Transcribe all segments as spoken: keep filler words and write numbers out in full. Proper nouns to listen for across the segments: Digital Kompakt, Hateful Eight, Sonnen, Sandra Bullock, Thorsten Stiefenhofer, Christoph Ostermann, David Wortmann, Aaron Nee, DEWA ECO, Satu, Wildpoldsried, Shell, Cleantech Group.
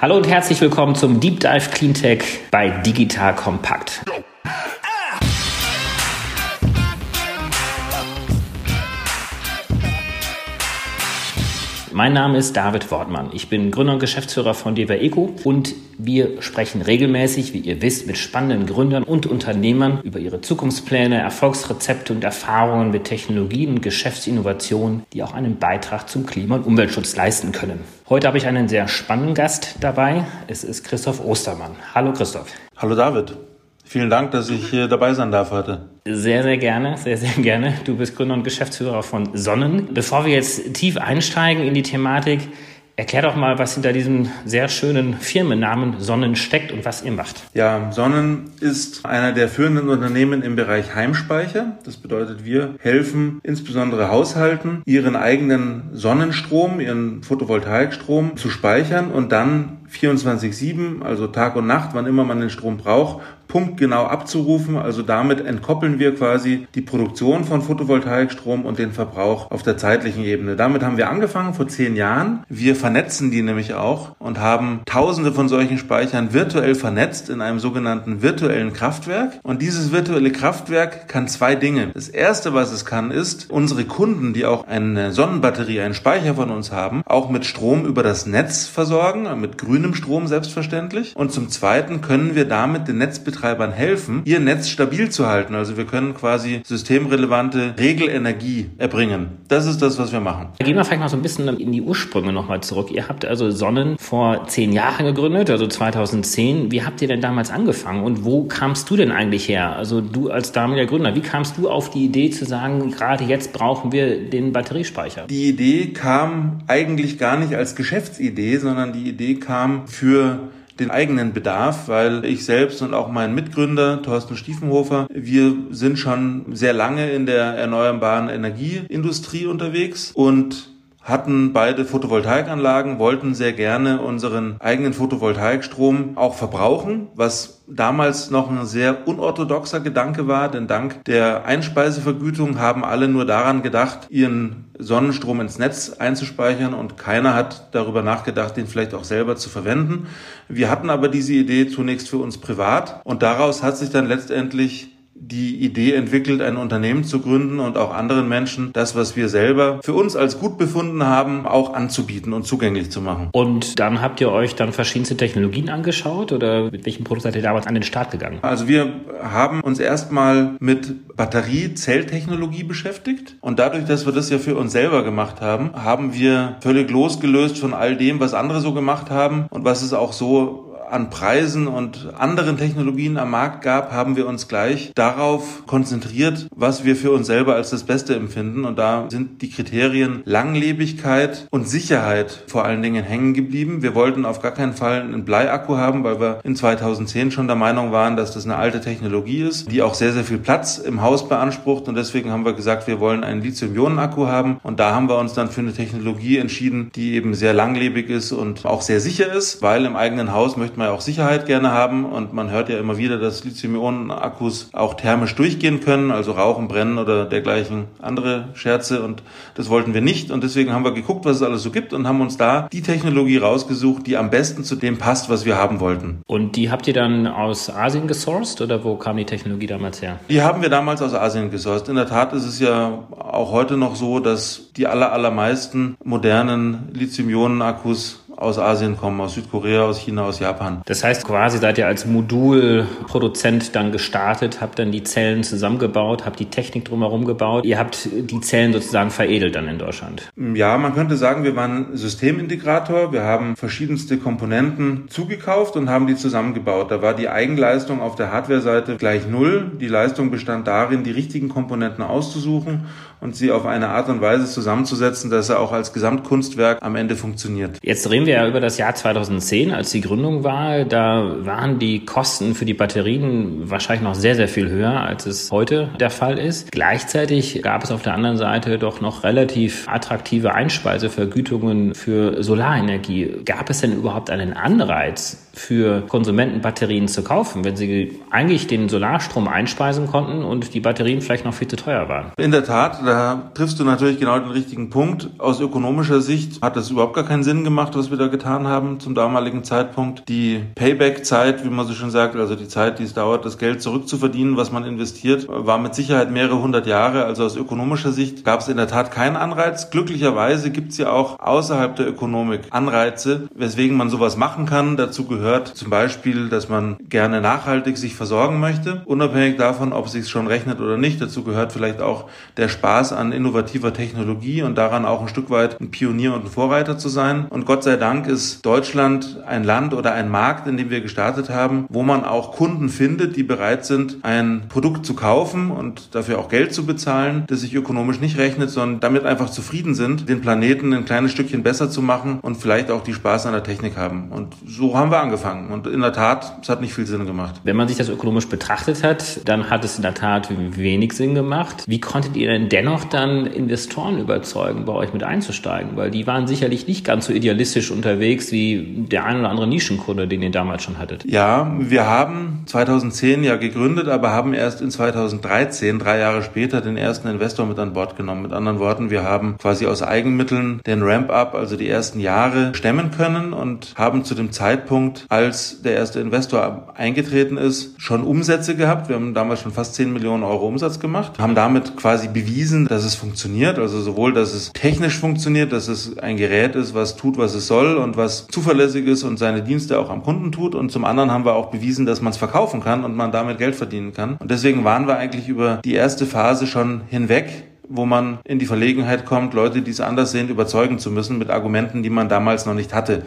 Hallo und herzlich willkommen zum Deep Dive Cleantech bei Digital Kompakt. Mein Name ist David Wortmann. Ich bin Gründer und Geschäftsführer von DEWA ECO und wir sprechen regelmäßig, wie ihr wisst, mit spannenden Gründern und Unternehmern über ihre Zukunftspläne, Erfolgsrezepte und Erfahrungen mit Technologien und Geschäftsinnovationen, die auch einen Beitrag zum Klima- und Umweltschutz leisten können. Heute habe ich einen sehr spannenden Gast dabei. Es ist Christoph Ostermann. Hallo Christoph. Hallo David. Vielen Dank, dass ich hier dabei sein darf heute. Sehr, sehr gerne, sehr, sehr gerne. Du bist Gründer und Geschäftsführer von Sonnen. Bevor wir jetzt tief einsteigen in die Thematik, erklär doch mal, was hinter diesem sehr schönen Firmennamen Sonnen steckt und was ihr macht. Ja, Sonnen ist einer der führenden Unternehmen im Bereich Heimspeicher. Das bedeutet, wir helfen insbesondere Haushalten, ihren eigenen Sonnenstrom, ihren Photovoltaikstrom zu speichern und dann vierundzwanzig sieben, also Tag und Nacht, wann immer man den Strom braucht, punktgenau abzurufen. Also damit entkoppeln wir quasi die Produktion von Photovoltaikstrom und den Verbrauch auf der zeitlichen Ebene. Damit haben wir angefangen vor zehn Jahren. Wir vernetzen die nämlich auch und haben tausende von solchen Speichern virtuell vernetzt in einem sogenannten virtuellen Kraftwerk. Und dieses virtuelle Kraftwerk kann zwei Dinge. Das erste, was es kann, ist, unsere Kunden, die auch eine Sonnenbatterie, einen Speicher von uns haben, auch mit Strom über das Netz versorgen, mit grünem Strom selbstverständlich. Und zum Zweiten können wir damit den Netzbetreibern helfen, ihr Netz stabil zu halten. Also wir können quasi systemrelevante Regelenergie erbringen. Das ist das, was wir machen. Gehen wir vielleicht mal so ein bisschen in die Ursprünge nochmal zurück. Ihr habt also Sonnen vor zehn Jahren gegründet, also zweitausendzehn. Wie habt ihr denn damals angefangen und wo kamst du denn eigentlich her? Also du als damaliger Gründer, wie kamst du auf die Idee zu sagen, gerade jetzt brauchen wir den Batteriespeicher? Die Idee kam eigentlich gar nicht als Geschäftsidee, sondern die Idee kam für den eigenen Bedarf, weil ich selbst und auch mein Mitgründer Thorsten Stiefenhofer, wir sind schon sehr lange in der erneuerbaren Energieindustrie unterwegs und hatten beide Photovoltaikanlagen, wollten sehr gerne unseren eigenen Photovoltaikstrom auch verbrauchen, was damals noch ein sehr unorthodoxer Gedanke war, denn dank der Einspeisevergütung haben alle nur daran gedacht, ihren Sonnenstrom ins Netz einzuspeichern und keiner hat darüber nachgedacht, den vielleicht auch selber zu verwenden. Wir hatten aber diese Idee zunächst für uns privat und daraus hat sich dann letztendlich die Idee entwickelt, ein Unternehmen zu gründen und auch anderen Menschen das, was wir selber für uns als gut befunden haben, auch anzubieten und zugänglich zu machen. Und dann habt ihr euch dann verschiedenste Technologien angeschaut oder mit welchem Produkt seid ihr damals an den Start gegangen? Also wir haben uns erstmal mit Batterie-Zelltechnologie beschäftigt und dadurch, dass wir das ja für uns selber gemacht haben, haben wir völlig losgelöst von all dem, was andere so gemacht haben und was es auch so an Preisen und anderen Technologien am Markt gab, haben wir uns gleich darauf konzentriert, was wir für uns selber als das Beste empfinden. Und da sind die Kriterien Langlebigkeit und Sicherheit vor allen Dingen hängen geblieben. Wir wollten auf gar keinen Fall einen Bleiakku haben, weil wir in zweitausendzehn schon der Meinung waren, dass das eine alte Technologie ist, die auch sehr, sehr viel Platz im Haus beansprucht. Und deswegen haben wir gesagt, wir wollen einen Lithium-Ionen-Akku haben. Und da haben wir uns dann für eine Technologie entschieden, die eben sehr langlebig ist und auch sehr sicher ist, weil im eigenen Haus möchten man ja auch Sicherheit gerne haben und man hört ja immer wieder, dass Lithium-Ionen-Akkus auch thermisch durchgehen können, also rauchen, brennen oder dergleichen andere Scherze und das wollten wir nicht und deswegen haben wir geguckt, was es alles so gibt und haben uns da die Technologie rausgesucht, die am besten zu dem passt, was wir haben wollten. Und die habt ihr dann aus Asien gesourced oder wo kam die Technologie damals her? Die haben wir damals aus Asien gesourced. In der Tat ist es ja auch heute noch so, dass die aller, allermeisten modernen Lithium-Ionen-Akkus aus Asien kommen, aus Südkorea, aus China, aus Japan. Das heißt, quasi seid ihr als Modulproduzent dann gestartet, habt dann die Zellen zusammengebaut, habt die Technik drumherum gebaut. Ihr habt die Zellen sozusagen veredelt dann in Deutschland. Ja, man könnte sagen, wir waren Systemintegrator. Wir haben verschiedenste Komponenten zugekauft und haben die zusammengebaut. Da war die Eigenleistung auf der Hardware-Seite gleich null. Die Leistung bestand darin, die richtigen Komponenten auszusuchen und sie auf eine Art und Weise zusammenzusetzen, dass er auch als Gesamtkunstwerk am Ende funktioniert. Jetzt reden wir ja über das Jahr zweitausendzehn, als die Gründung war. Da waren die Kosten für die Batterien wahrscheinlich noch sehr, sehr viel höher, als es heute der Fall ist. Gleichzeitig gab es auf der anderen Seite doch noch relativ attraktive Einspeisevergütungen für Solarenergie. Gab es denn überhaupt einen Anreiz für Konsumenten, Batterien zu kaufen, wenn sie eigentlich den Solarstrom einspeisen konnten und die Batterien vielleicht noch viel zu teuer waren? In der Tat, da triffst du natürlich genau den richtigen Punkt. Aus ökonomischer Sicht hat das überhaupt gar keinen Sinn gemacht, was wir wir da getan haben zum damaligen Zeitpunkt, die Payback-Zeit, wie man so schön sagt, also die Zeit, die es dauert, das Geld zurückzuverdienen, was man investiert, war mit Sicherheit mehrere hundert Jahre. Also aus ökonomischer Sicht gab es in der Tat keinen Anreiz. Glücklicherweise gibt es ja auch außerhalb der Ökonomik Anreize, weswegen man sowas machen kann. Dazu gehört zum Beispiel, dass man gerne nachhaltig sich versorgen möchte, unabhängig davon, ob es sich schon rechnet oder nicht. Dazu gehört vielleicht auch der Spaß an innovativer Technologie und daran auch ein Stück weit ein Pionier und ein Vorreiter zu sein. Und Gott sei Dank ist Deutschland ein Land oder ein Markt, in dem wir gestartet haben, wo man auch Kunden findet, die bereit sind, ein Produkt zu kaufen und dafür auch Geld zu bezahlen, das sich ökonomisch nicht rechnet, sondern damit einfach zufrieden sind, den Planeten ein kleines Stückchen besser zu machen und vielleicht auch die Spaß an der Technik haben. Und so haben wir angefangen. Und in der Tat, es hat nicht viel Sinn gemacht. Wenn man sich das ökonomisch betrachtet hat, dann hat es in der Tat wenig Sinn gemacht. Wie konntet ihr denn dennoch dann Investoren überzeugen, bei euch mit einzusteigen? Weil die waren sicherlich nicht ganz so idealistisch unterwegs wie der ein oder andere Nischenkunde, den ihr damals schon hattet. Ja, wir haben zweitausendzehn ja gegründet, aber haben erst in zweitausenddreizehn, drei Jahre später, den ersten Investor mit an Bord genommen. Mit anderen Worten, wir haben quasi aus Eigenmitteln den Ramp-Up, also die ersten Jahre, stemmen können und haben zu dem Zeitpunkt, als der erste Investor eingetreten ist, schon Umsätze gehabt. Wir haben damals schon fast zehn Millionen Euro Umsatz gemacht, haben damit quasi bewiesen, dass es funktioniert, also sowohl, dass es technisch funktioniert, dass es ein Gerät ist, was tut, was es soll und was zuverlässig ist und seine Dienste auch am Kunden tut, und zum anderen haben wir auch bewiesen, dass man es verkaufen kann und man damit Geld verdienen kann. Und deswegen waren wir eigentlich über die erste Phase schon hinweg, wo man in die Verlegenheit kommt, Leute, die es anders sehen, überzeugen zu müssen mit Argumenten, die man damals noch nicht hatte.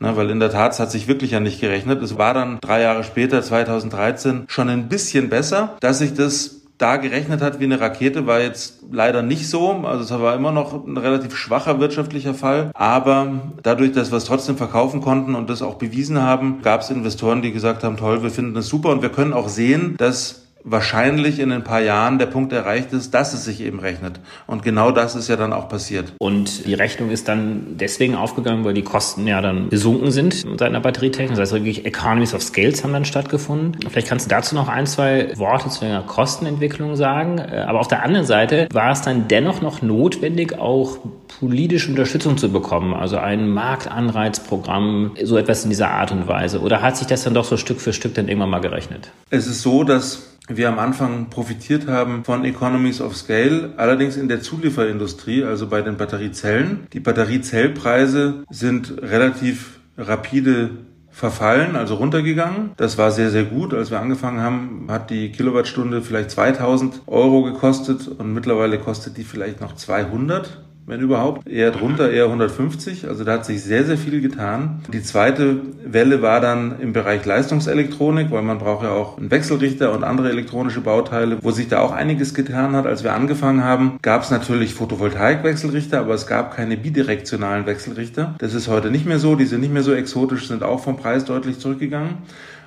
Ne, weil in der Tat, es hat sich wirklich ja nicht gerechnet. Es war dann drei Jahre später, zweitausenddreizehn, schon ein bisschen besser. Dass sich das da gerechnet hat wie eine Rakete, war jetzt leider nicht so. Also es war immer noch ein relativ schwacher wirtschaftlicher Fall. Aber dadurch, dass wir es trotzdem verkaufen konnten und das auch bewiesen haben, gab es Investoren, die gesagt haben, toll, wir finden es super. Und wir können auch sehen, dass wahrscheinlich in ein paar Jahren der Punkt erreicht ist, dass es sich eben rechnet. Und genau das ist ja dann auch passiert. Und die Rechnung ist dann deswegen aufgegangen, weil die Kosten ja dann gesunken sind seit einer Batterietechnik. Das heißt wirklich Economies of Scales haben dann stattgefunden. Vielleicht kannst du dazu noch ein, zwei Worte zu einer Kostenentwicklung sagen. Aber auf der anderen Seite war es dann dennoch noch notwendig, auch politische Unterstützung zu bekommen. Also ein Marktanreizprogramm, so etwas in dieser Art und Weise. Oder hat sich das dann doch so Stück für Stück dann irgendwann mal gerechnet? Es ist so, dass wir am Anfang profitiert haben von Economies of Scale, allerdings in der Zulieferindustrie, also bei den Batteriezellen. Die Batteriezellpreise sind relativ rapide verfallen, also runtergegangen. Das war sehr, sehr gut. Als wir angefangen haben, hat die Kilowattstunde vielleicht zweitausend Euro gekostet und mittlerweile kostet die vielleicht noch zweihundert, wenn überhaupt. Eher drunter, eher hundertfünfzig. Also da hat sich sehr, sehr viel getan. Die zweite Welle war dann im Bereich Leistungselektronik, weil man braucht ja auch einen Wechselrichter und andere elektronische Bauteile, wo sich da auch einiges getan hat. Als wir angefangen haben, gab es natürlich Photovoltaik-Wechselrichter, aber es gab keine bidirektionalen Wechselrichter. Das ist heute nicht mehr so. Die sind nicht mehr so exotisch, sind auch vom Preis deutlich zurückgegangen.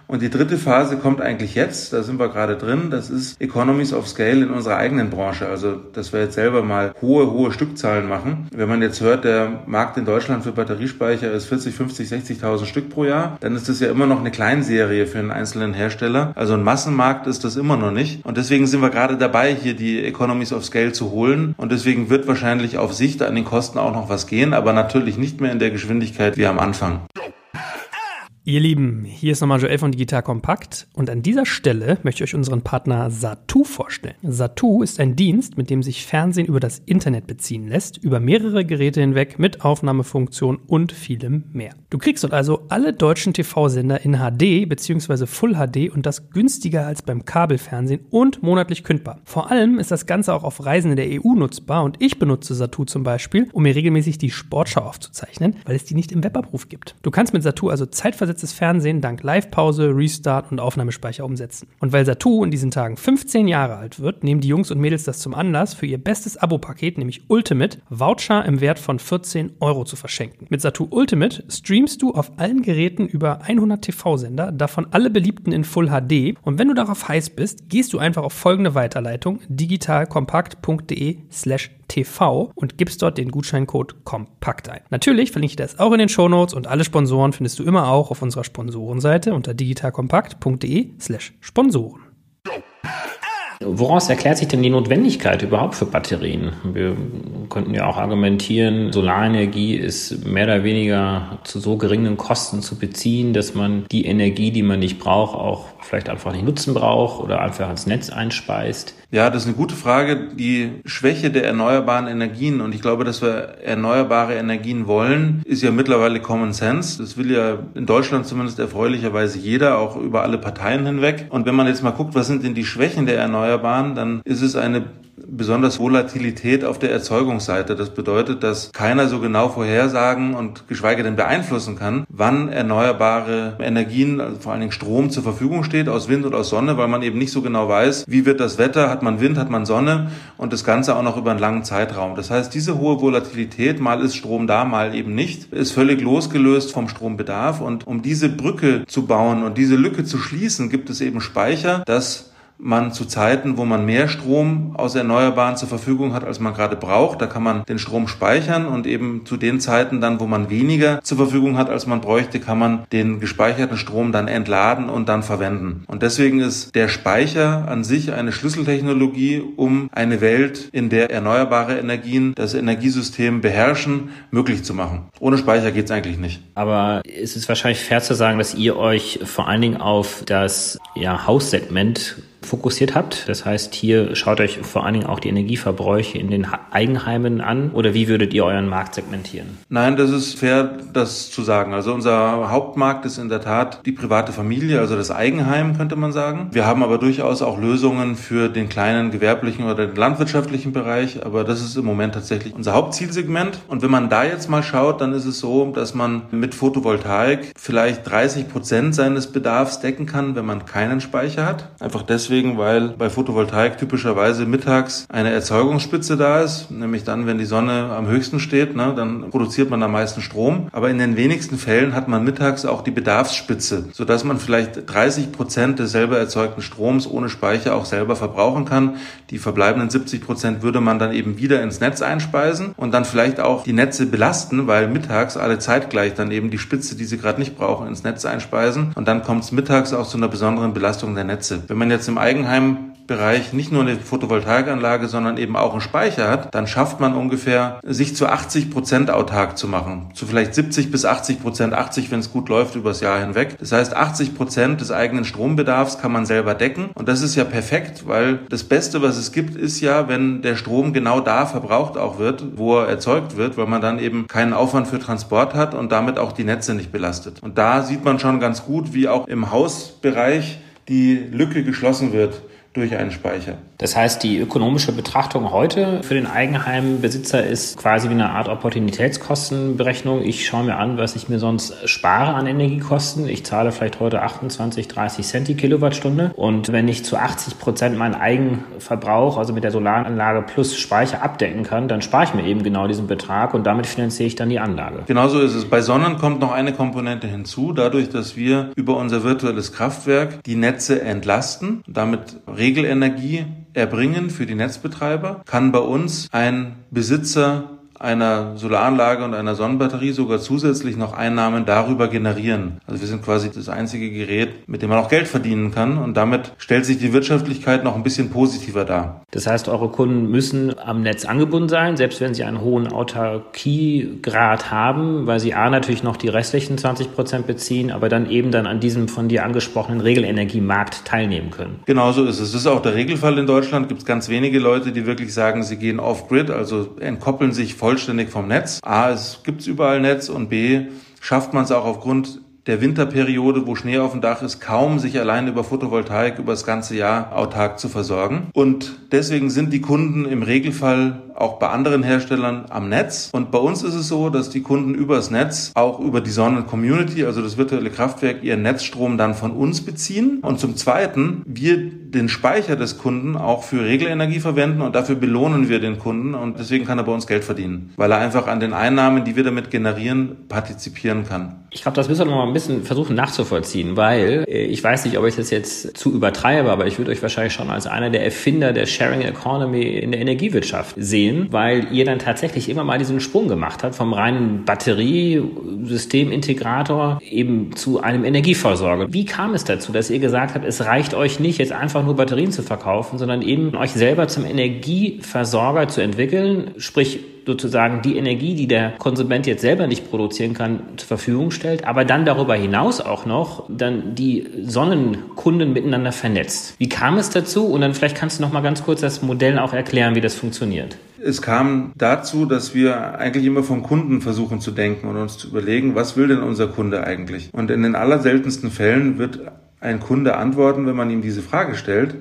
Und die dritte Phase kommt eigentlich jetzt, da sind wir gerade drin, das ist Economies of Scale in unserer eigenen Branche. Also, dass wir jetzt selber mal hohe, hohe Stückzahlen machen. Wenn man jetzt hört, der Markt in Deutschland für Batteriespeicher ist vierzig, fünfzig, sechzigtausend Stück pro Jahr, dann ist das ja immer noch eine Kleinserie für einen einzelnen Hersteller. Also ein Massenmarkt ist das immer noch nicht. Und deswegen sind wir gerade dabei, hier die Economies of Scale zu holen. Und deswegen wird wahrscheinlich auf Sicht an den Kosten auch noch was gehen, aber natürlich nicht mehr in der Geschwindigkeit wie am Anfang. Ihr Lieben, hier ist nochmal Joel von Digital Kompakt und an dieser Stelle möchte ich euch unseren Partner Satu vorstellen. Satu ist ein Dienst, mit dem sich Fernsehen über das Internet beziehen lässt, über mehrere Geräte hinweg mit Aufnahmefunktion und vielem mehr. Du kriegst dort also alle deutschen T V-Sender in H D bzw. Full H D und das günstiger als beim Kabelfernsehen und monatlich kündbar. Vor allem ist das Ganze auch auf Reisen in der E U nutzbar und ich benutze Satu zum Beispiel, um mir regelmäßig die Sportschau aufzuzeichnen, weil es die nicht im Webabruf gibt. Du kannst mit Satu also zeitversetzt das Fernsehen dank Live-Pause, Restart und Aufnahmespeicher umsetzen. Und weil Satu in diesen Tagen fünfzehn Jahre alt wird, nehmen die Jungs und Mädels das zum Anlass, für ihr bestes Abo-Paket, nämlich Ultimate, Voucher im Wert von vierzehn Euro zu verschenken. Mit Satu Ultimate streamst du auf allen Geräten über hundert T V-Sender, davon alle beliebten in Full H D. Und wenn du darauf heiß bist, gehst du einfach auf folgende Weiterleitung digitalkompakt punkt de slash T V und gibst dort den Gutscheincode KOMPAKT ein. Natürlich verlinke ich das auch in den Shownotes und alle Sponsoren findest du immer auch auf unserer Sponsorenseite unter digitalkompakt punkt de slash Sponsoren. Woraus erklärt sich denn die Notwendigkeit überhaupt für Batterien? Wir könnten ja auch argumentieren, Solarenergie ist mehr oder weniger zu so geringen Kosten zu beziehen, dass man die Energie, die man nicht braucht, auch vielleicht einfach nicht nutzen braucht oder einfach ins Netz einspeist. Ja, das ist eine gute Frage. Die Schwäche der erneuerbaren Energien, und ich glaube, dass wir erneuerbare Energien wollen, ist ja mittlerweile Common Sense. Das will ja in Deutschland zumindest erfreulicherweise jeder, auch über alle Parteien hinweg. Und wenn man jetzt mal guckt, was sind denn die Schwächen der Erneuerbaren, dann ist es eine besonders Volatilität auf der Erzeugungsseite. Das bedeutet, dass keiner so genau vorhersagen und geschweige denn beeinflussen kann, wann erneuerbare Energien, also vor allen Dingen Strom, zur Verfügung steht, aus Wind und aus Sonne, weil man eben nicht so genau weiß, wie wird das Wetter, hat man Wind, hat man Sonne und das Ganze auch noch über einen langen Zeitraum. Das heißt, diese hohe Volatilität, mal ist Strom da, mal eben nicht, ist völlig losgelöst vom Strombedarf. Und um diese Brücke zu bauen und diese Lücke zu schließen, gibt es eben Speicher, dass man zu Zeiten, wo man mehr Strom aus Erneuerbaren zur Verfügung hat, als man gerade braucht, da kann man den Strom speichern, und eben zu den Zeiten dann, wo man weniger zur Verfügung hat, als man bräuchte, kann man den gespeicherten Strom dann entladen und dann verwenden. Und deswegen ist der Speicher an sich eine Schlüsseltechnologie, um eine Welt, in der erneuerbare Energien das Energiesystem beherrschen, möglich zu machen. Ohne Speicher geht's eigentlich nicht. Aber es ist wahrscheinlich fair zu sagen, dass ihr euch vor allen Dingen auf das ja, Haussegment fokussiert habt. Das heißt, hier schaut euch vor allen Dingen auch die Energieverbräuche in den Eigenheimen an, oder wie würdet ihr euren Markt segmentieren? Nein, das ist fair, das zu sagen. Also unser Hauptmarkt ist in der Tat die private Familie, also das Eigenheim, könnte man sagen. Wir haben aber durchaus auch Lösungen für den kleinen gewerblichen oder den landwirtschaftlichen Bereich, aber das ist im Moment tatsächlich unser Hauptzielsegment. Und wenn man da jetzt mal schaut, dann ist es so, dass man mit Photovoltaik vielleicht dreißig Prozent seines Bedarfs decken kann, wenn man keinen Speicher hat. Einfach deswegen, weil bei Photovoltaik typischerweise mittags eine Erzeugungsspitze da ist, nämlich dann, wenn die Sonne am höchsten steht, ne, dann produziert man am meisten Strom. Aber in den wenigsten Fällen hat man mittags auch die Bedarfsspitze, sodass man vielleicht dreißig Prozent des selber erzeugten Stroms ohne Speicher auch selber verbrauchen kann. Die verbleibenden siebzig Prozent würde man dann eben wieder ins Netz einspeisen und dann vielleicht auch die Netze belasten, weil mittags alle zeitgleich dann eben die Spitze, die sie gerade nicht brauchen, ins Netz einspeisen. Und dann kommt es mittags auch zu einer besonderen Belastung der Netze. Wenn man jetzt im Eigenheimbereich nicht nur eine Photovoltaikanlage, sondern eben auch einen Speicher hat, dann schafft man ungefähr, sich zu achtzig Prozent autark zu machen. Zu vielleicht siebzig bis achtzig Prozent, achtzig, wenn es gut läuft, übers Jahr hinweg. Das heißt, achtzig Prozent des eigenen Strombedarfs kann man selber decken. Und das ist ja perfekt, weil das Beste, was es gibt, ist ja, wenn der Strom genau da verbraucht auch wird, wo er erzeugt wird, weil man dann eben keinen Aufwand für Transport hat und damit auch die Netze nicht belastet. Und da sieht man schon ganz gut, wie auch im Hausbereich die Lücke geschlossen wird durch einen Speicher. Das heißt, die ökonomische Betrachtung heute für den Eigenheimbesitzer ist quasi wie eine Art Opportunitätskostenberechnung. Ich schaue mir an, was ich mir sonst spare an Energiekosten. Ich zahle vielleicht heute achtundzwanzig, dreißig Cent die Kilowattstunde. Und wenn ich zu achtzig Prozent meinen Eigenverbrauch, also mit der Solaranlage plus Speicher, abdecken kann, dann spare ich mir eben genau diesen Betrag und damit finanziere ich dann die Anlage. Genauso ist es. Bei Sonnen kommt noch eine Komponente hinzu, dadurch, dass wir über unser virtuelles Kraftwerk die Netze entlasten, damit Regelenergie erbringen für die Netzbetreiber, kann bei uns ein Besitzer einer Solaranlage und einer Sonnenbatterie sogar zusätzlich noch Einnahmen darüber generieren. Also wir sind quasi das einzige Gerät, mit dem man auch Geld verdienen kann, und damit stellt sich die Wirtschaftlichkeit noch ein bisschen positiver dar. Das heißt, eure Kunden müssen am Netz angebunden sein, selbst wenn sie einen hohen Autarkiegrad haben, weil sie a natürlich noch die restlichen zwanzig Prozent beziehen, aber dann eben dann an diesem von dir angesprochenen Regelenergiemarkt teilnehmen können. Genau so ist es. Das ist auch der Regelfall in Deutschland. Gibt es ganz wenige Leute, die wirklich sagen, sie gehen off-grid, also entkoppeln sich von vollständig vom Netz. A, es gibt überall Netz, und B, schafft man es auch aufgrund der Winterperiode, wo Schnee auf dem Dach ist, kaum sich allein über Photovoltaik über das ganze Jahr autark zu versorgen. Und deswegen sind die Kunden im Regelfall auch bei anderen Herstellern am Netz. Und bei uns ist es so, dass die Kunden übers Netz, auch über die Sonnen-Community, also das virtuelle Kraftwerk, ihren Netzstrom dann von uns beziehen. Und zum Zweiten, wir den Speicher des Kunden auch für Regelenergie verwenden, und dafür belohnen wir den Kunden, und deswegen kann er bei uns Geld verdienen, weil er einfach an den Einnahmen, die wir damit generieren, partizipieren kann. Ich glaube, das müssen wir noch mal ein bisschen versuchen nachzuvollziehen, weil ich weiß nicht, ob ich das jetzt zu übertreibe, aber ich würde euch wahrscheinlich schon als einer der Erfinder der Sharing Economy in der Energiewirtschaft sehen. gehen, weil ihr dann tatsächlich immer mal diesen Sprung gemacht habt vom reinen Batteriesystemintegrator eben zu einem Energieversorger. Wie kam es dazu, dass ihr gesagt habt, es reicht euch nicht, jetzt einfach nur Batterien zu verkaufen, sondern eben euch selber zum Energieversorger zu entwickeln, sprich sozusagen die Energie, die der Konsument jetzt selber nicht produzieren kann, zur Verfügung stellt, aber dann darüber hinaus auch noch dann die Sonnenkunden miteinander vernetzt. Wie kam es dazu? Und dann vielleicht kannst du noch mal ganz kurz das Modell auch erklären, wie das funktioniert. Es kam dazu, dass wir eigentlich immer vom Kunden versuchen zu denken und uns zu überlegen, was will denn unser Kunde eigentlich? Und in den allerseltensten Fällen wird ein Kunde antworten, wenn man ihm diese Frage stellt,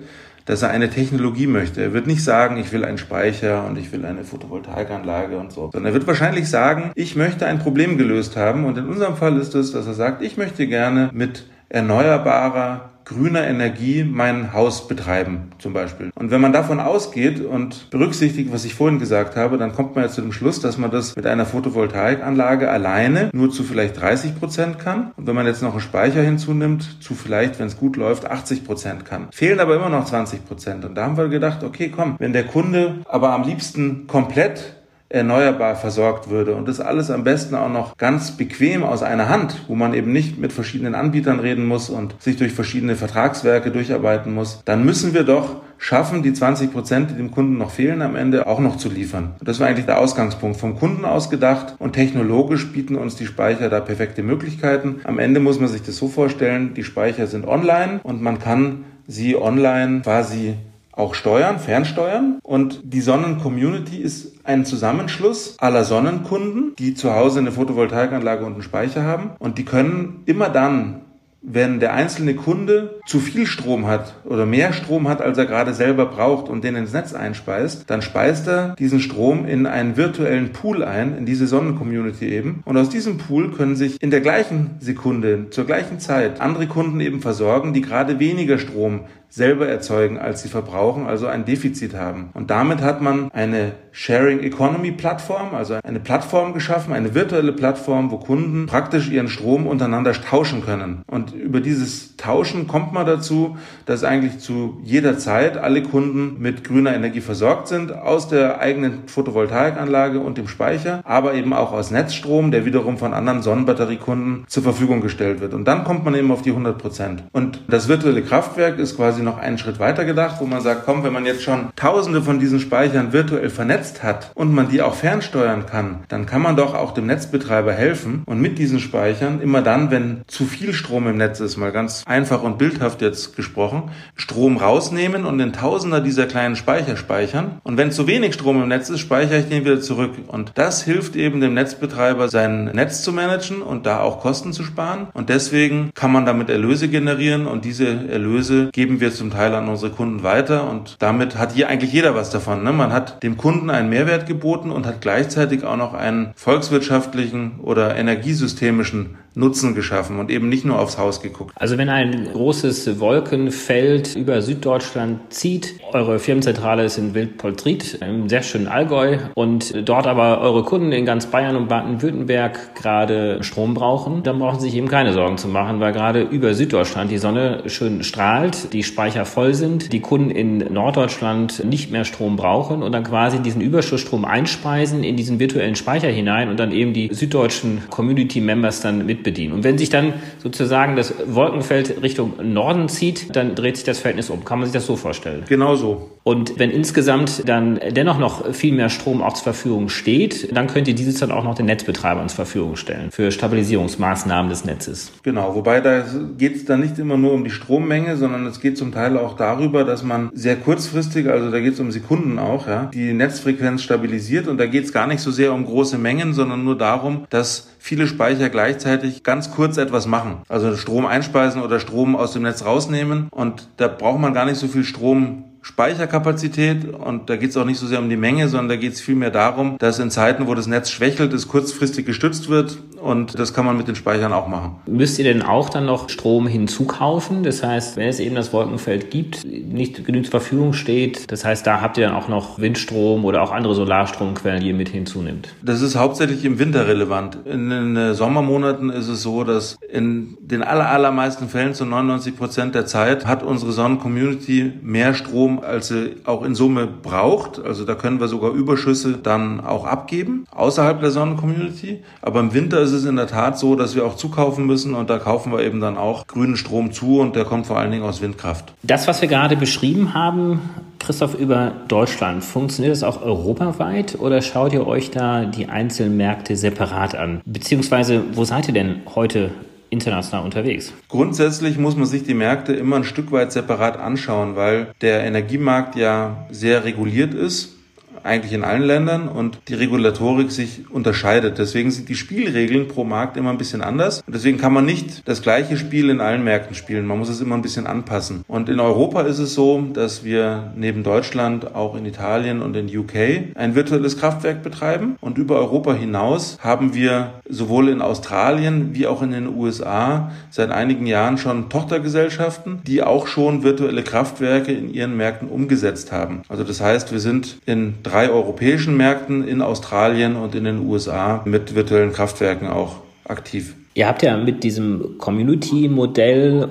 dass er eine Technologie möchte. Er wird nicht sagen, ich will einen Speicher und ich will eine Photovoltaikanlage und so, sondern er wird wahrscheinlich sagen, ich möchte ein Problem gelöst haben. Und in unserem Fall ist es, dass er sagt, ich möchte gerne mit erneuerbarer, grüner Energie mein Haus betreiben, zum Beispiel. Und wenn man davon ausgeht und berücksichtigt, was ich vorhin gesagt habe, dann kommt man ja zu dem Schluss, dass man das mit einer Photovoltaikanlage alleine nur zu vielleicht dreißig Prozent kann. Und wenn man jetzt noch einen Speicher hinzunimmt, zu vielleicht, wenn es gut läuft, achtzig Prozent kann. Fehlen aber immer noch zwanzig Prozent. Und da haben wir gedacht, okay, komm, wenn der Kunde aber am liebsten komplett erneuerbar versorgt würde und das alles am besten auch noch ganz bequem aus einer Hand, wo man eben nicht mit verschiedenen Anbietern reden muss und sich durch verschiedene Vertragswerke durcharbeiten muss, dann müssen wir doch schaffen, die zwanzig Prozent, die dem Kunden noch fehlen, am Ende auch noch zu liefern. Und das war eigentlich der Ausgangspunkt, vom Kunden aus gedacht, und technologisch bieten uns die Speicher da perfekte Möglichkeiten. Am Ende muss man sich das so vorstellen, die Speicher sind online und man kann sie online quasi auch steuern, fernsteuern. Und die Sonnen-Community ist ein Zusammenschluss aller Sonnenkunden, die zu Hause eine Photovoltaikanlage und einen Speicher haben. Und die können immer dann, wenn der einzelne Kunde zu viel Strom hat oder mehr Strom hat, als er gerade selber braucht und den ins Netz einspeist, dann speist er diesen Strom in einen virtuellen Pool ein, in diese Sonnen-Community eben. Und aus diesem Pool können sich in der gleichen Sekunde, zur gleichen Zeit, andere Kunden eben versorgen, die gerade weniger Strom selber erzeugen, als sie verbrauchen, also ein Defizit haben. Und damit hat man eine Sharing Economy Plattform, also eine Plattform geschaffen, eine virtuelle Plattform, wo Kunden praktisch ihren Strom untereinander tauschen können. Und über dieses Tauschen kommt man dazu, dass eigentlich zu jeder Zeit alle Kunden mit grüner Energie versorgt sind, aus der eigenen Photovoltaikanlage und dem Speicher, aber eben auch aus Netzstrom, der wiederum von anderen Sonnenbatteriekunden zur Verfügung gestellt wird. Und dann kommt man eben auf die hundert Prozent. Und das virtuelle Kraftwerk ist quasi noch einen Schritt weiter gedacht, wo man sagt, komm, wenn man jetzt schon tausende von diesen Speichern virtuell vernetzt hat und man die auch fernsteuern kann, dann kann man doch auch dem Netzbetreiber helfen und mit diesen Speichern immer dann, wenn zu viel Strom im Netz ist, mal ganz einfach und bildhaft jetzt gesprochen, Strom rausnehmen und den Tausender dieser kleinen Speicher speichern. Und wenn zu wenig Strom im Netz ist, speichere ich den wieder zurück. Und das hilft eben dem Netzbetreiber, sein Netz zu managen und da auch Kosten zu sparen. Und deswegen kann man damit Erlöse generieren und diese Erlöse geben wir zum Teil an unsere Kunden weiter, und damit hat hier eigentlich jeder was davon. Ne? Man hat dem Kunden einen Mehrwert geboten und hat gleichzeitig auch noch einen volkswirtschaftlichen oder energiesystemischen Nutzen geschaffen und eben nicht nur aufs Haus geguckt. Also wenn ein großes Wolkenfeld über Süddeutschland zieht, eure Firmenzentrale ist in Wildpoldsried, im sehr schönen Allgäu, und dort aber eure Kunden in ganz Bayern und Baden-Württemberg gerade Strom brauchen, dann brauchen sie sich eben keine Sorgen zu machen, weil gerade über Süddeutschland die Sonne schön strahlt, die Speicher voll sind, die Kunden in Norddeutschland nicht mehr Strom brauchen und dann quasi diesen Überschussstrom einspeisen in diesen virtuellen Speicher hinein und dann eben die süddeutschen Community-Members dann mit bedienen. Und wenn sich dann sozusagen das Wolkenfeld Richtung Norden zieht, dann dreht sich das Verhältnis um. Kann man sich das so vorstellen? Genau so. Und wenn insgesamt dann dennoch noch viel mehr Strom auch zur Verfügung steht, dann könnt ihr dieses dann auch noch den Netzbetreibern zur Verfügung stellen für Stabilisierungsmaßnahmen des Netzes. Genau, wobei da geht es dann nicht immer nur um die Strommenge, sondern es geht zum Teil auch darüber, dass man sehr kurzfristig, also da geht es um Sekunden auch, ja, die Netzfrequenz stabilisiert, und da geht es gar nicht so sehr um große Mengen, sondern nur darum, dass viele Speicher gleichzeitig ganz kurz etwas machen. Also Strom einspeisen oder Strom aus dem Netz rausnehmen. Und da braucht man gar nicht so viel Strom Speicherkapazität, und da geht es auch nicht so sehr um die Menge, sondern da geht es vielmehr darum, dass in Zeiten, wo das Netz schwächelt, es kurzfristig gestützt wird, und das kann man mit den Speichern auch machen. Müsst ihr denn auch dann noch Strom hinzukaufen? Das heißt, wenn es eben das Wolkenfeld gibt, nicht genügend zur Verfügung steht, das heißt, da habt ihr dann auch noch Windstrom oder auch andere Solarstromquellen, die ihr mit hinzunimmt? Das ist hauptsächlich im Winter relevant. In den Sommermonaten ist es so, dass in den aller, allermeisten Fällen zu neunundneunzig Prozent der Zeit hat unsere Sonnen-Community mehr Strom Eigenstrom als sie auch in Summe braucht. Also da können wir sogar Überschüsse dann auch abgeben, außerhalb der Sonnencommunity. Aber im Winter ist es in der Tat so, dass wir auch zukaufen müssen und da kaufen wir eben dann auch grünen Strom zu und der kommt vor allen Dingen aus Windkraft. Das, was wir gerade beschrieben haben, Christoph, über Deutschland, funktioniert das auch europaweit oder schaut ihr euch da die einzelnen Märkte separat an? Beziehungsweise, wo seid ihr denn heute international unterwegs? Grundsätzlich muss man sich die Märkte immer ein Stück weit separat anschauen, weil der Energiemarkt ja sehr reguliert ist, eigentlich in allen Ländern, und die Regulatorik sich unterscheidet. Deswegen sind die Spielregeln pro Markt immer ein bisschen anders. Und deswegen kann man nicht das gleiche Spiel in allen Märkten spielen. Man muss es immer ein bisschen anpassen. Und in Europa ist es so, dass wir neben Deutschland auch in Italien und in U K ein virtuelles Kraftwerk betreiben. Und über Europa hinaus haben wir sowohl in Australien wie auch in den U S A seit einigen Jahren schon Tochtergesellschaften, die auch schon virtuelle Kraftwerke in ihren Märkten umgesetzt haben. Also das heißt, wir sind in drei drei europäischen Märkten, in Australien und in den U S A mit virtuellen Kraftwerken auch aktiv. Ihr habt ja mit diesem Community-Modell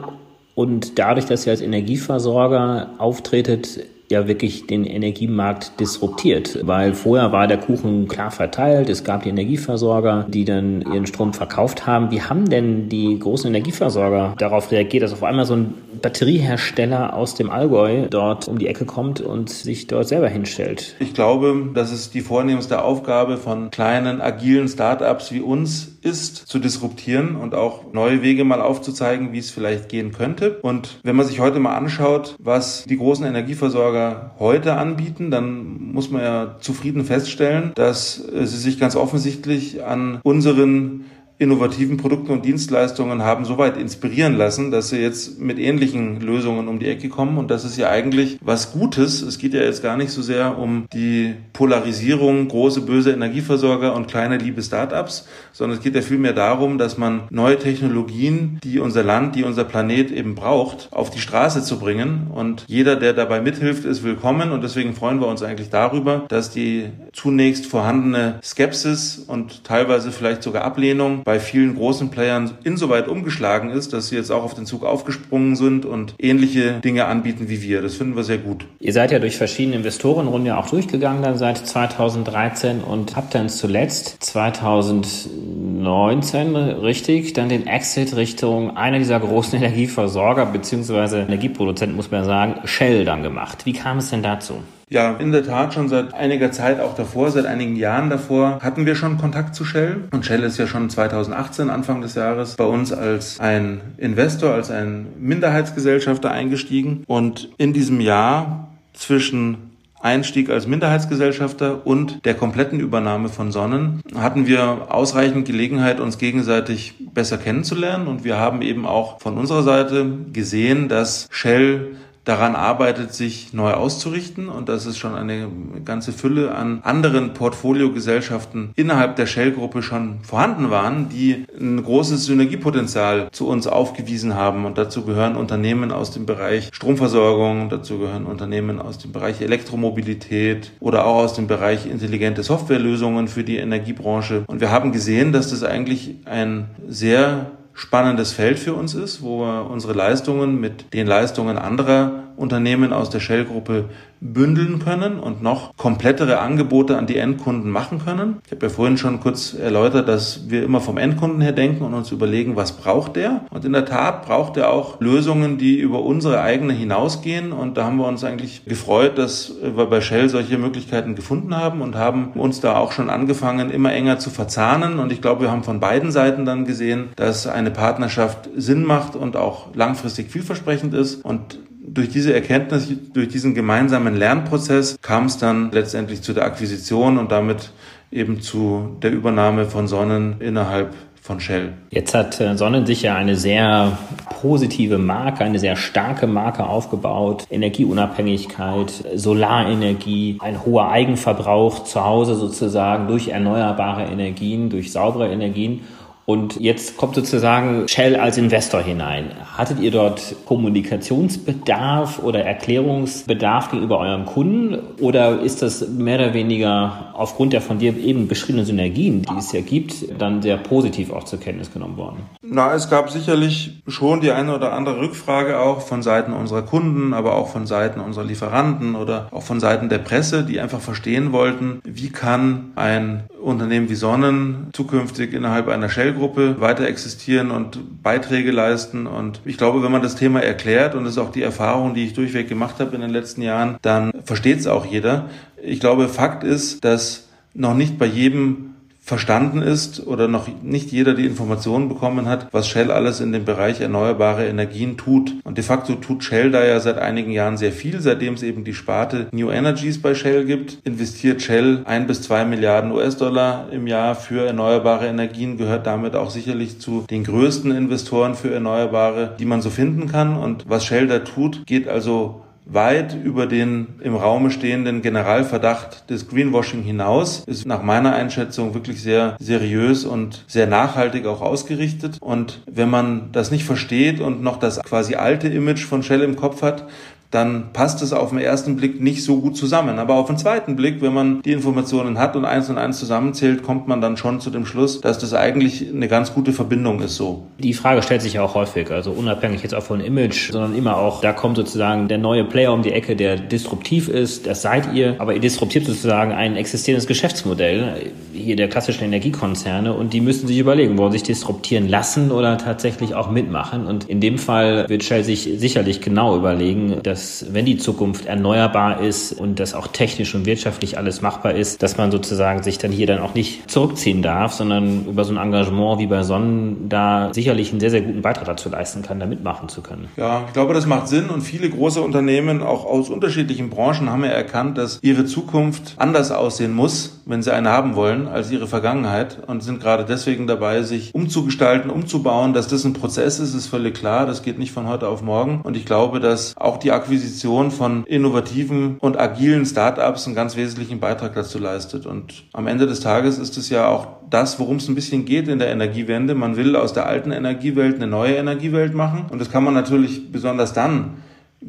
und dadurch, dass ihr als Energieversorger auftretet, ja wirklich den Energiemarkt disruptiert, weil vorher war der Kuchen klar verteilt, es gab die Energieversorger, die dann ihren Strom verkauft haben. Wie haben denn die großen Energieversorger darauf reagiert, dass auf einmal so ein Batteriehersteller aus dem Allgäu dort um die Ecke kommt und sich dort selber hinstellt? Ich glaube, dass es die vornehmste Aufgabe von kleinen, agilen Startups wie uns ist, zu disruptieren und auch neue Wege mal aufzuzeigen, wie es vielleicht gehen könnte. Und wenn man sich heute mal anschaut, was die großen Energieversorger heute anbieten, dann muss man ja zufrieden feststellen, dass sie sich ganz offensichtlich an unseren innovativen Produkten und Dienstleistungen haben so weit inspirieren lassen, dass sie jetzt mit ähnlichen Lösungen um die Ecke kommen. Und das ist ja eigentlich was Gutes. Es geht ja jetzt gar nicht so sehr um die Polarisierung große, böse Energieversorger und kleine, liebe Startups, sondern es geht ja vielmehr darum, dass man neue Technologien, die unser Land, die unser Planet eben braucht, auf die Straße zu bringen. Und jeder, der dabei mithilft, ist willkommen. Und deswegen freuen wir uns eigentlich darüber, dass die zunächst vorhandene Skepsis und teilweise vielleicht sogar Ablehnung bei vielen großen Playern insoweit umgeschlagen ist, dass sie jetzt auch auf den Zug aufgesprungen sind und ähnliche Dinge anbieten wie wir. Das finden wir sehr gut. Ihr seid ja durch verschiedene Investorenrunden ja auch durchgegangen dann seit zweitausenddreizehn und habt dann zuletzt zweitausendneunzehn, richtig, dann den Exit Richtung einer dieser großen Energieversorger bzw. Energieproduzenten, muss man sagen, Shell dann gemacht. Wie kam es denn dazu? Ja, in der Tat schon seit einiger Zeit auch davor, seit einigen Jahren davor, hatten wir schon Kontakt zu Shell. Und Shell ist ja schon zweitausendachtzehn, Anfang des Jahres, bei uns als ein Investor, als ein Minderheitsgesellschafter eingestiegen. Und in diesem Jahr zwischen Einstieg als Minderheitsgesellschafter und der kompletten Übernahme von Sonnen hatten wir ausreichend Gelegenheit, uns gegenseitig besser kennenzulernen. Und wir haben eben auch von unserer Seite gesehen, dass Shell daran arbeitet, sich neu auszurichten, und dass es schon eine ganze Fülle an anderen Portfoliogesellschaften innerhalb der Shell-Gruppe schon vorhanden waren, die ein großes Synergiepotenzial zu uns aufgewiesen haben. Und dazu gehören Unternehmen aus dem Bereich Stromversorgung, dazu gehören Unternehmen aus dem Bereich Elektromobilität oder auch aus dem Bereich intelligente Softwarelösungen für die Energiebranche. Und wir haben gesehen, dass das eigentlich ein sehr spannendes Feld für uns ist, wo wir unsere Leistungen mit den Leistungen anderer Unternehmen aus der Shell-Gruppe bündeln können und noch komplettere Angebote an die Endkunden machen können. Ich habe ja vorhin schon kurz erläutert, dass wir immer vom Endkunden her denken und uns überlegen, was braucht der? Und in der Tat braucht er auch Lösungen, die über unsere eigene hinausgehen. Und da haben wir uns eigentlich gefreut, dass wir bei Shell solche Möglichkeiten gefunden haben und haben uns da auch schon angefangen, immer enger zu verzahnen. Und ich glaube, wir haben von beiden Seiten dann gesehen, dass eine Partnerschaft Sinn macht und auch langfristig vielversprechend ist. Und durch diese Erkenntnis, durch diesen gemeinsamen Lernprozess kam es dann letztendlich zu der Akquisition und damit eben zu der Übernahme von Sonnen innerhalb von Shell. Jetzt hat Sonnen sich ja eine sehr positive Marke, eine sehr starke Marke aufgebaut. Energieunabhängigkeit, Solarenergie, ein hoher Eigenverbrauch zu Hause sozusagen durch erneuerbare Energien, durch saubere Energien. Und jetzt kommt sozusagen Shell als Investor hinein. Hattet ihr dort Kommunikationsbedarf oder Erklärungsbedarf gegenüber euren Kunden? Oder ist das mehr oder weniger aufgrund der von dir eben beschriebenen Synergien, die es ja gibt, dann sehr positiv auch zur Kenntnis genommen worden? Na, es gab sicherlich schon die eine oder andere Rückfrage auch von Seiten unserer Kunden, aber auch von Seiten unserer Lieferanten oder auch von Seiten der Presse, die einfach verstehen wollten, wie kann ein Unternehmen wie Sonnen zukünftig innerhalb einer Shell-Gruppe weiter existieren und Beiträge leisten. Und ich glaube, wenn man das Thema erklärt, und das ist auch die Erfahrung, die ich durchweg gemacht habe in den letzten Jahren, dann versteht es auch jeder. Ich glaube, Fakt ist, dass noch nicht bei jedem verstanden ist oder noch nicht jeder die Informationen bekommen hat, was Shell alles in dem Bereich erneuerbare Energien tut. Und de facto tut Shell da ja seit einigen Jahren sehr viel, seitdem es eben die Sparte New Energies bei Shell gibt. Investiert Shell ein bis zwei Milliarden U S-Dollar im Jahr für erneuerbare Energien, gehört damit auch sicherlich zu den größten Investoren für Erneuerbare, die man so finden kann. Und was Shell da tut, geht also weit über den im Raume stehenden Generalverdacht des Greenwashing hinaus, ist nach meiner Einschätzung wirklich sehr seriös und sehr nachhaltig auch ausgerichtet. Und wenn man das nicht versteht und noch das quasi alte Image von Shell im Kopf hat, dann passt es auf den ersten Blick nicht so gut zusammen. Aber auf den zweiten Blick, wenn man die Informationen hat und eins und eins zusammenzählt, kommt man dann schon zu dem Schluss, dass das eigentlich eine ganz gute Verbindung ist so. Die Frage stellt sich ja auch häufig, also unabhängig jetzt auch von Image, sondern immer auch, da kommt sozusagen der neue Player um die Ecke, der disruptiv ist, das seid ihr, aber ihr disruptiert sozusagen ein existierendes Geschäftsmodell, hier der klassischen Energiekonzerne, und die müssen sich überlegen, wollen sich disruptieren lassen oder tatsächlich auch mitmachen. Und in dem Fall wird Shell sich sicherlich genau überlegen, dass dass wenn die Zukunft erneuerbar ist und das auch technisch und wirtschaftlich alles machbar ist, dass man sozusagen sich dann hier dann auch nicht zurückziehen darf, sondern über so ein Engagement wie bei Sonnen da sicherlich einen sehr, sehr guten Beitrag dazu leisten kann, da mitmachen zu können. Ja, ich glaube, das macht Sinn, und viele große Unternehmen, auch aus unterschiedlichen Branchen, haben ja erkannt, dass ihre Zukunft anders aussehen muss, wenn sie eine haben wollen, als ihre Vergangenheit, und sind gerade deswegen dabei, sich umzugestalten, umzubauen. Dass das ein Prozess ist, ist völlig klar. Das geht nicht von heute auf morgen, und ich glaube, dass auch die Akquisition von innovativen und agilen Startups einen ganz wesentlichen Beitrag dazu leistet. Und am Ende des Tages ist es ja auch das, worum es ein bisschen geht in der Energiewende. Man will aus der alten Energiewelt eine neue Energiewelt machen, und das kann man natürlich besonders dann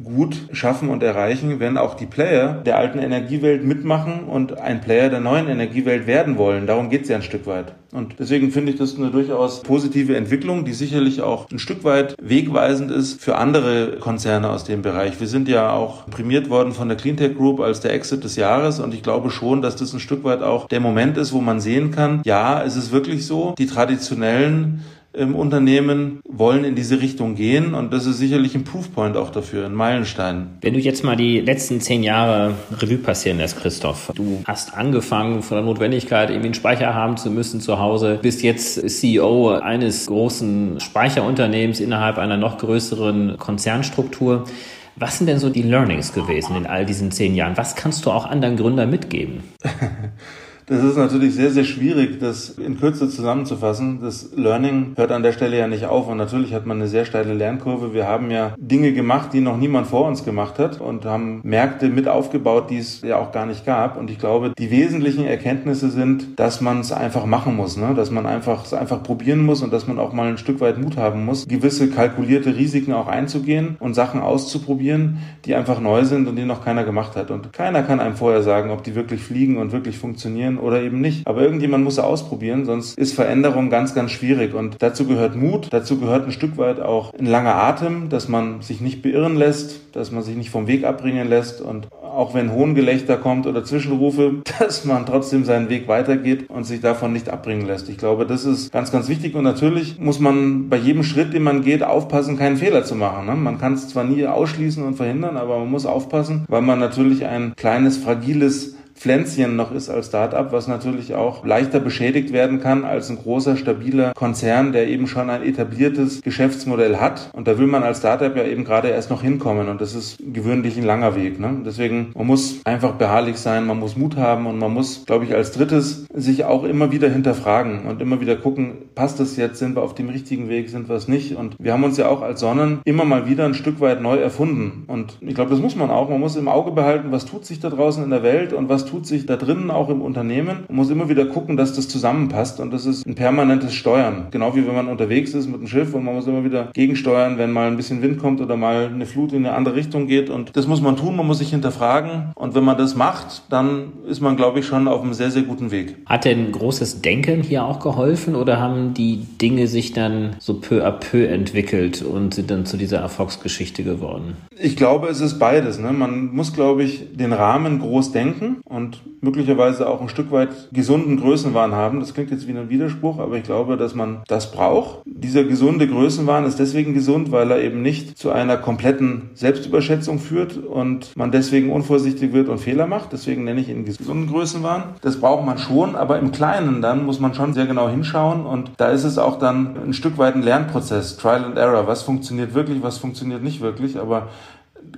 gut schaffen und erreichen, wenn auch die Player der alten Energiewelt mitmachen und ein Player der neuen Energiewelt werden wollen. Darum geht es ja ein Stück weit. Und deswegen finde ich das eine durchaus positive Entwicklung, die sicherlich auch ein Stück weit wegweisend ist für andere Konzerne aus dem Bereich. Wir sind ja auch prämiert worden von der Cleantech Group als der Exit des Jahres, und ich glaube schon, dass das ein Stück weit auch der Moment ist, wo man sehen kann, ja, es ist wirklich so, die traditionellen im Unternehmen wollen in diese Richtung gehen, und das ist sicherlich ein Proofpoint auch dafür, ein Meilenstein. Wenn du jetzt mal die letzten zehn Jahre Revue passieren lässt, Christoph, du hast angefangen von der Notwendigkeit, irgendwie einen Speicher haben zu müssen zu Hause, bist jetzt C E O eines großen Speicherunternehmens innerhalb einer noch größeren Konzernstruktur. Was sind denn so die Learnings gewesen in all diesen zehn Jahren? Was kannst du auch anderen Gründern mitgeben? Das ist natürlich sehr, sehr schwierig, das in Kürze zusammenzufassen. Das Learning hört an der Stelle ja nicht auf, und natürlich hat man eine sehr steile Lernkurve. Wir haben ja Dinge gemacht, die noch niemand vor uns gemacht hat, und haben Märkte mit aufgebaut, die es ja auch gar nicht gab. Und ich glaube, die wesentlichen Erkenntnisse sind, dass man es einfach machen muss, ne? Dass man einfach es einfach probieren muss und dass man auch mal ein Stück weit Mut haben muss, gewisse kalkulierte Risiken auch einzugehen und Sachen auszuprobieren, die einfach neu sind und die noch keiner gemacht hat. Und keiner kann einem vorher sagen, ob die wirklich fliegen und wirklich funktionieren oder eben nicht. Aber irgendjemand muss er ausprobieren, sonst ist Veränderung ganz, ganz schwierig. Und dazu gehört Mut, dazu gehört ein Stück weit auch ein langer Atem, dass man sich nicht beirren lässt, dass man sich nicht vom Weg abbringen lässt, und auch wenn Hohngelächter kommt oder Zwischenrufe, dass man trotzdem seinen Weg weitergeht und sich davon nicht abbringen lässt. Ich glaube, das ist ganz, ganz wichtig, und natürlich muss man bei jedem Schritt, den man geht, aufpassen, keinen Fehler zu machen, ne? Man kann es zwar nie ausschließen und verhindern, aber man muss aufpassen, weil man natürlich ein kleines, fragiles Pflänzchen noch ist als Start-up, was natürlich auch leichter beschädigt werden kann als ein großer, stabiler Konzern, der eben schon ein etabliertes Geschäftsmodell hat. Und da will man als Start-up ja eben gerade erst noch hinkommen, und das ist gewöhnlich ein langer Weg, ne? Deswegen, man muss einfach beharrlich sein, man muss Mut haben, und man muss, glaube ich, als drittes sich auch immer wieder hinterfragen und immer wieder gucken, passt das jetzt, sind wir auf dem richtigen Weg, sind wir es nicht? Und wir haben uns ja auch als Sonnen immer mal wieder ein Stück weit neu erfunden, und ich glaube, das muss man auch, man muss im Auge behalten, was tut sich da draußen in der Welt und was tut sich da drinnen auch im Unternehmen und muss immer wieder gucken, dass das zusammenpasst, und das ist ein permanentes Steuern. Genau wie wenn man unterwegs ist mit dem Schiff und man muss immer wieder gegensteuern, wenn mal ein bisschen Wind kommt oder mal eine Flut in eine andere Richtung geht, und das muss man tun, man muss sich hinterfragen, und wenn man das macht, dann ist man, glaube ich, schon auf einem sehr, sehr guten Weg. Hat denn großes Denken hier auch geholfen oder haben die Dinge sich dann so peu à peu entwickelt und sind dann zu dieser Erfolgsgeschichte geworden? Ich glaube, es ist beides, ne? Man muss, glaube ich, den Rahmen groß denken und möglicherweise auch ein Stück weit gesunden Größenwahn haben. Das klingt jetzt wie ein Widerspruch, aber ich glaube, dass man das braucht. Dieser gesunde Größenwahn ist deswegen gesund, weil er eben nicht zu einer kompletten Selbstüberschätzung führt und man deswegen unvorsichtig wird und Fehler macht. Deswegen nenne ich ihn gesunden Größenwahn. Das braucht man schon, aber im Kleinen dann muss man schon sehr genau hinschauen, und da ist es auch dann ein Stück weit ein Lernprozess, Trial and Error. Was funktioniert wirklich, was funktioniert nicht wirklich, aber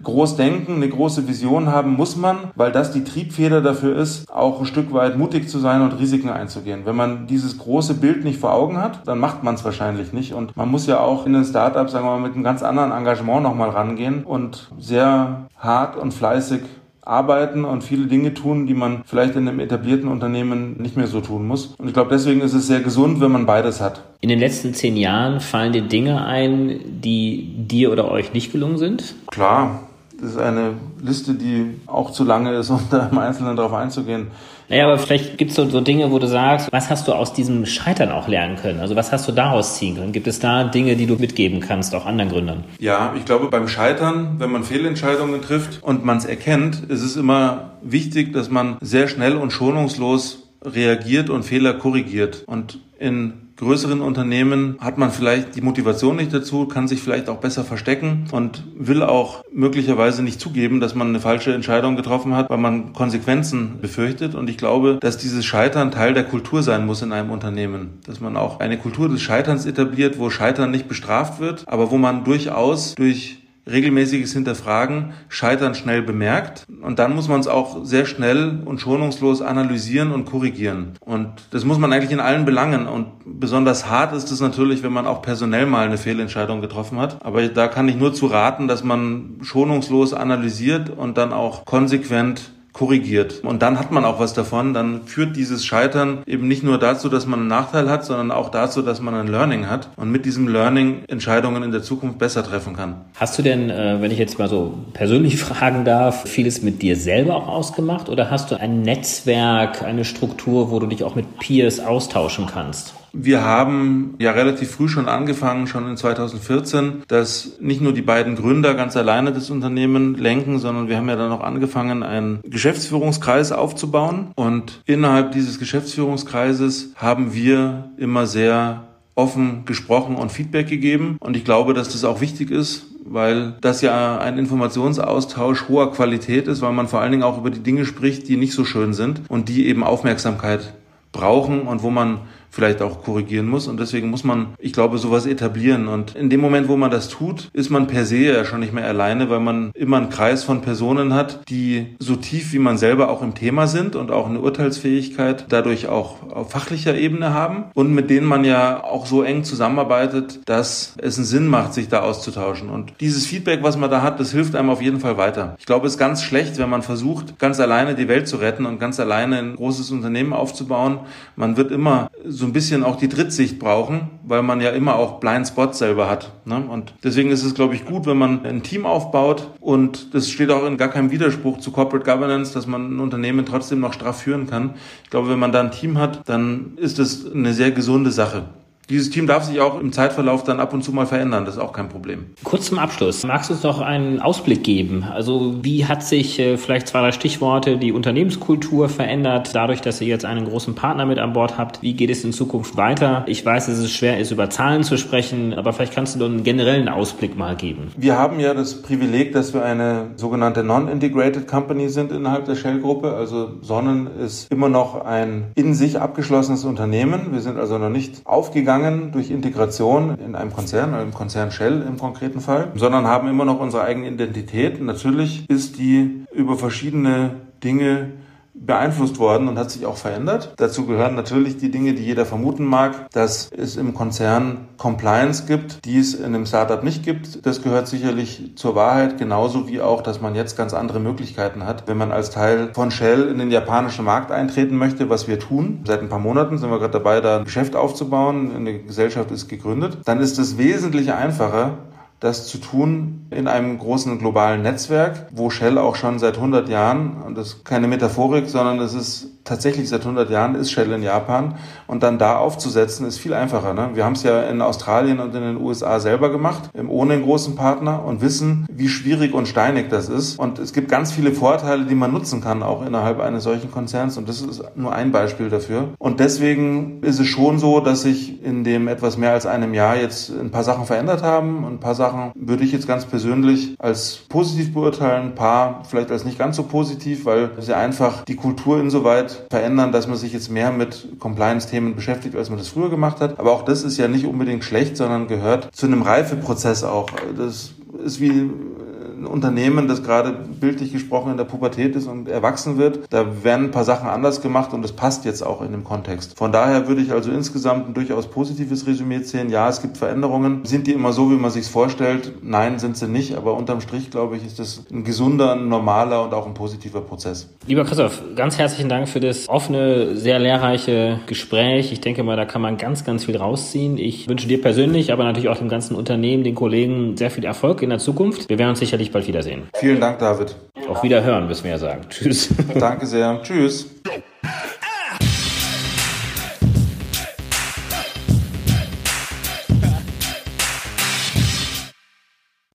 groß denken, eine große Vision haben muss man, weil das die Triebfeder dafür ist, auch ein Stück weit mutig zu sein und Risiken einzugehen. Wenn man dieses große Bild nicht vor Augen hat, dann macht man es wahrscheinlich nicht, und man muss ja auch in ein Startup, sagen wir mal, mit einem ganz anderen Engagement nochmal rangehen und sehr hart und fleißig arbeiten und viele Dinge tun, die man vielleicht in einem etablierten Unternehmen nicht mehr so tun muss. Und ich glaube, deswegen ist es sehr gesund, wenn man beides hat. In den letzten zehn Jahren fallen dir Dinge ein, die dir oder euch nicht gelungen sind? Klar, das ist eine Liste, die auch zu lange ist, um da im Einzelnen drauf einzugehen. Naja, aber vielleicht gibt es so, so Dinge, wo du sagst, was hast du aus diesem Scheitern auch lernen können? Also was hast du daraus ziehen können? Gibt es da Dinge, die du mitgeben kannst, auch anderen Gründern? Ja, ich glaube, beim Scheitern, wenn man Fehlentscheidungen trifft und man es erkennt, ist es immer wichtig, dass man sehr schnell und schonungslos reagiert und Fehler korrigiert. Und in größeren Unternehmen hat man vielleicht die Motivation nicht dazu, kann sich vielleicht auch besser verstecken und will auch möglicherweise nicht zugeben, dass man eine falsche Entscheidung getroffen hat, weil man Konsequenzen befürchtet. Und ich glaube, dass dieses Scheitern Teil der Kultur sein muss in einem Unternehmen. Dass man auch eine Kultur des Scheiterns etabliert, wo Scheitern nicht bestraft wird, aber wo man durchaus durch regelmäßiges Hinterfragen Scheitern schnell bemerkt, und dann muss man es auch sehr schnell und schonungslos analysieren und korrigieren, und das muss man eigentlich in allen Belangen, und besonders hart ist es natürlich, wenn man auch personell mal eine Fehlentscheidung getroffen hat, aber da kann ich nur zu raten, dass man schonungslos analysiert und dann auch konsequent korrigiert. Und dann hat man auch was davon. Dann führt dieses Scheitern eben nicht nur dazu, dass man einen Nachteil hat, sondern auch dazu, dass man ein Learning hat und mit diesem Learning Entscheidungen in der Zukunft besser treffen kann. Hast du denn, wenn ich jetzt mal so persönlich fragen darf, vieles mit dir selber auch ausgemacht, oder hast du ein Netzwerk, eine Struktur, wo du dich auch mit Peers austauschen kannst? Wir haben ja relativ früh schon angefangen, schon in zweitausendvierzehn, dass nicht nur die beiden Gründer ganz alleine das Unternehmen lenken, sondern wir haben ja dann auch angefangen, einen Geschäftsführungskreis aufzubauen. Und innerhalb dieses Geschäftsführungskreises haben wir immer sehr offen gesprochen und Feedback gegeben. Und ich glaube, dass das auch wichtig ist, weil das ja ein Informationsaustausch hoher Qualität ist, weil man vor allen Dingen auch über die Dinge spricht, die nicht so schön sind und die eben Aufmerksamkeit brauchen und wo man vielleicht auch korrigieren muss, und deswegen muss man, ich glaube, sowas etablieren, und in dem Moment, wo man das tut, ist man per se ja schon nicht mehr alleine, weil man immer einen Kreis von Personen hat, die so tief wie man selber auch im Thema sind und auch eine Urteilsfähigkeit dadurch auch auf fachlicher Ebene haben und mit denen man ja auch so eng zusammenarbeitet, dass es einen Sinn macht, sich da auszutauschen, und dieses Feedback, was man da hat, das hilft einem auf jeden Fall weiter. Ich glaube, es ist ganz schlecht, wenn man versucht, ganz alleine die Welt zu retten und ganz alleine ein großes Unternehmen aufzubauen. Man wird immer so ein bisschen auch die Drittsicht brauchen, weil man ja immer auch Blindspots selber hat, ne? Und deswegen ist es, glaube ich, gut, wenn man ein Team aufbaut, und das steht auch in gar keinem Widerspruch zu Corporate Governance, dass man ein Unternehmen trotzdem noch straff führen kann. Ich glaube, wenn man da ein Team hat, dann ist das eine sehr gesunde Sache. Dieses Team darf sich auch im Zeitverlauf dann ab und zu mal verändern, das ist auch kein Problem. Kurz zum Abschluss, magst du uns noch einen Ausblick geben? Also wie hat sich äh, vielleicht zwei, drei Stichworte die Unternehmenskultur verändert, dadurch, dass ihr jetzt einen großen Partner mit an Bord habt? Wie geht es in Zukunft weiter? Ich weiß, dass es schwer ist, über Zahlen zu sprechen, aber vielleicht kannst du einen generellen Ausblick mal geben. Wir haben ja das Privileg, dass wir eine sogenannte Non-Integrated Company sind innerhalb der Shell-Gruppe. Also Sonnen ist immer noch ein in sich abgeschlossenes Unternehmen. Wir sind also noch nicht aufgegangen durch Integration in einem Konzern, im Konzern Shell im konkreten Fall, sondern haben immer noch unsere eigene Identität. Natürlich ist die über verschiedene Dinge beeinflusst worden und hat sich auch verändert. Dazu gehören natürlich die Dinge, die jeder vermuten mag, dass es im Konzern Compliance gibt, die es in einem Startup nicht gibt. Das gehört sicherlich zur Wahrheit, genauso wie auch, dass man jetzt ganz andere Möglichkeiten hat, wenn man als Teil von Shell in den japanischen Markt eintreten möchte, was wir tun. Seit ein paar Monaten sind wir gerade dabei, da ein Geschäft aufzubauen, eine Gesellschaft ist gegründet. Dann ist es wesentlich einfacher, das zu tun in einem großen globalen Netzwerk, wo Shell auch schon seit hundert Jahren, und das ist keine Metaphorik, sondern es ist tatsächlich seit hundert Jahren, ist Shell in Japan. Und dann da aufzusetzen, ist viel einfacher. Ne? Wir haben es ja in Australien und in den U S A selber gemacht, ohne einen großen Partner, und wissen, wie schwierig und steinig das ist. Und es gibt ganz viele Vorteile, die man nutzen kann, auch innerhalb eines solchen Konzerns. Und das ist nur ein Beispiel dafür. Und deswegen ist es schon so, dass sich in dem etwas mehr als einem Jahr jetzt ein paar Sachen verändert haben, und ein paar Sachen würde ich jetzt ganz persönlich als positiv beurteilen, ein paar vielleicht als nicht ganz so positiv, weil sie einfach die Kultur insoweit verändern, dass man sich jetzt mehr mit Compliance-Themen beschäftigt, als man das früher gemacht hat. Aber auch das ist ja nicht unbedingt schlecht, sondern gehört zu einem Reifeprozess auch. Das ist wie ein Unternehmen, das gerade bildlich gesprochen in der Pubertät ist und erwachsen wird. Da werden ein paar Sachen anders gemacht und das passt jetzt auch in dem Kontext. Von daher würde ich also insgesamt ein durchaus positives Resümee ziehen. Ja, es gibt Veränderungen. Sind die immer so, wie man sich es vorstellt? Nein, sind sie nicht. Aber unterm Strich, glaube ich, ist das ein gesunder, ein normaler und auch ein positiver Prozess. Lieber Christoph, ganz herzlichen Dank für das offene, sehr lehrreiche Gespräch. Ich denke mal, da kann man ganz, ganz viel rausziehen. Ich wünsche dir persönlich, aber natürlich auch dem ganzen Unternehmen, den Kollegen sehr viel Erfolg in der Zukunft. Wir werden uns sicherlich bald wiedersehen. Vielen Dank, David. Auch wieder hören, müssen wir ja sagen. Tschüss. Danke sehr. Tschüss.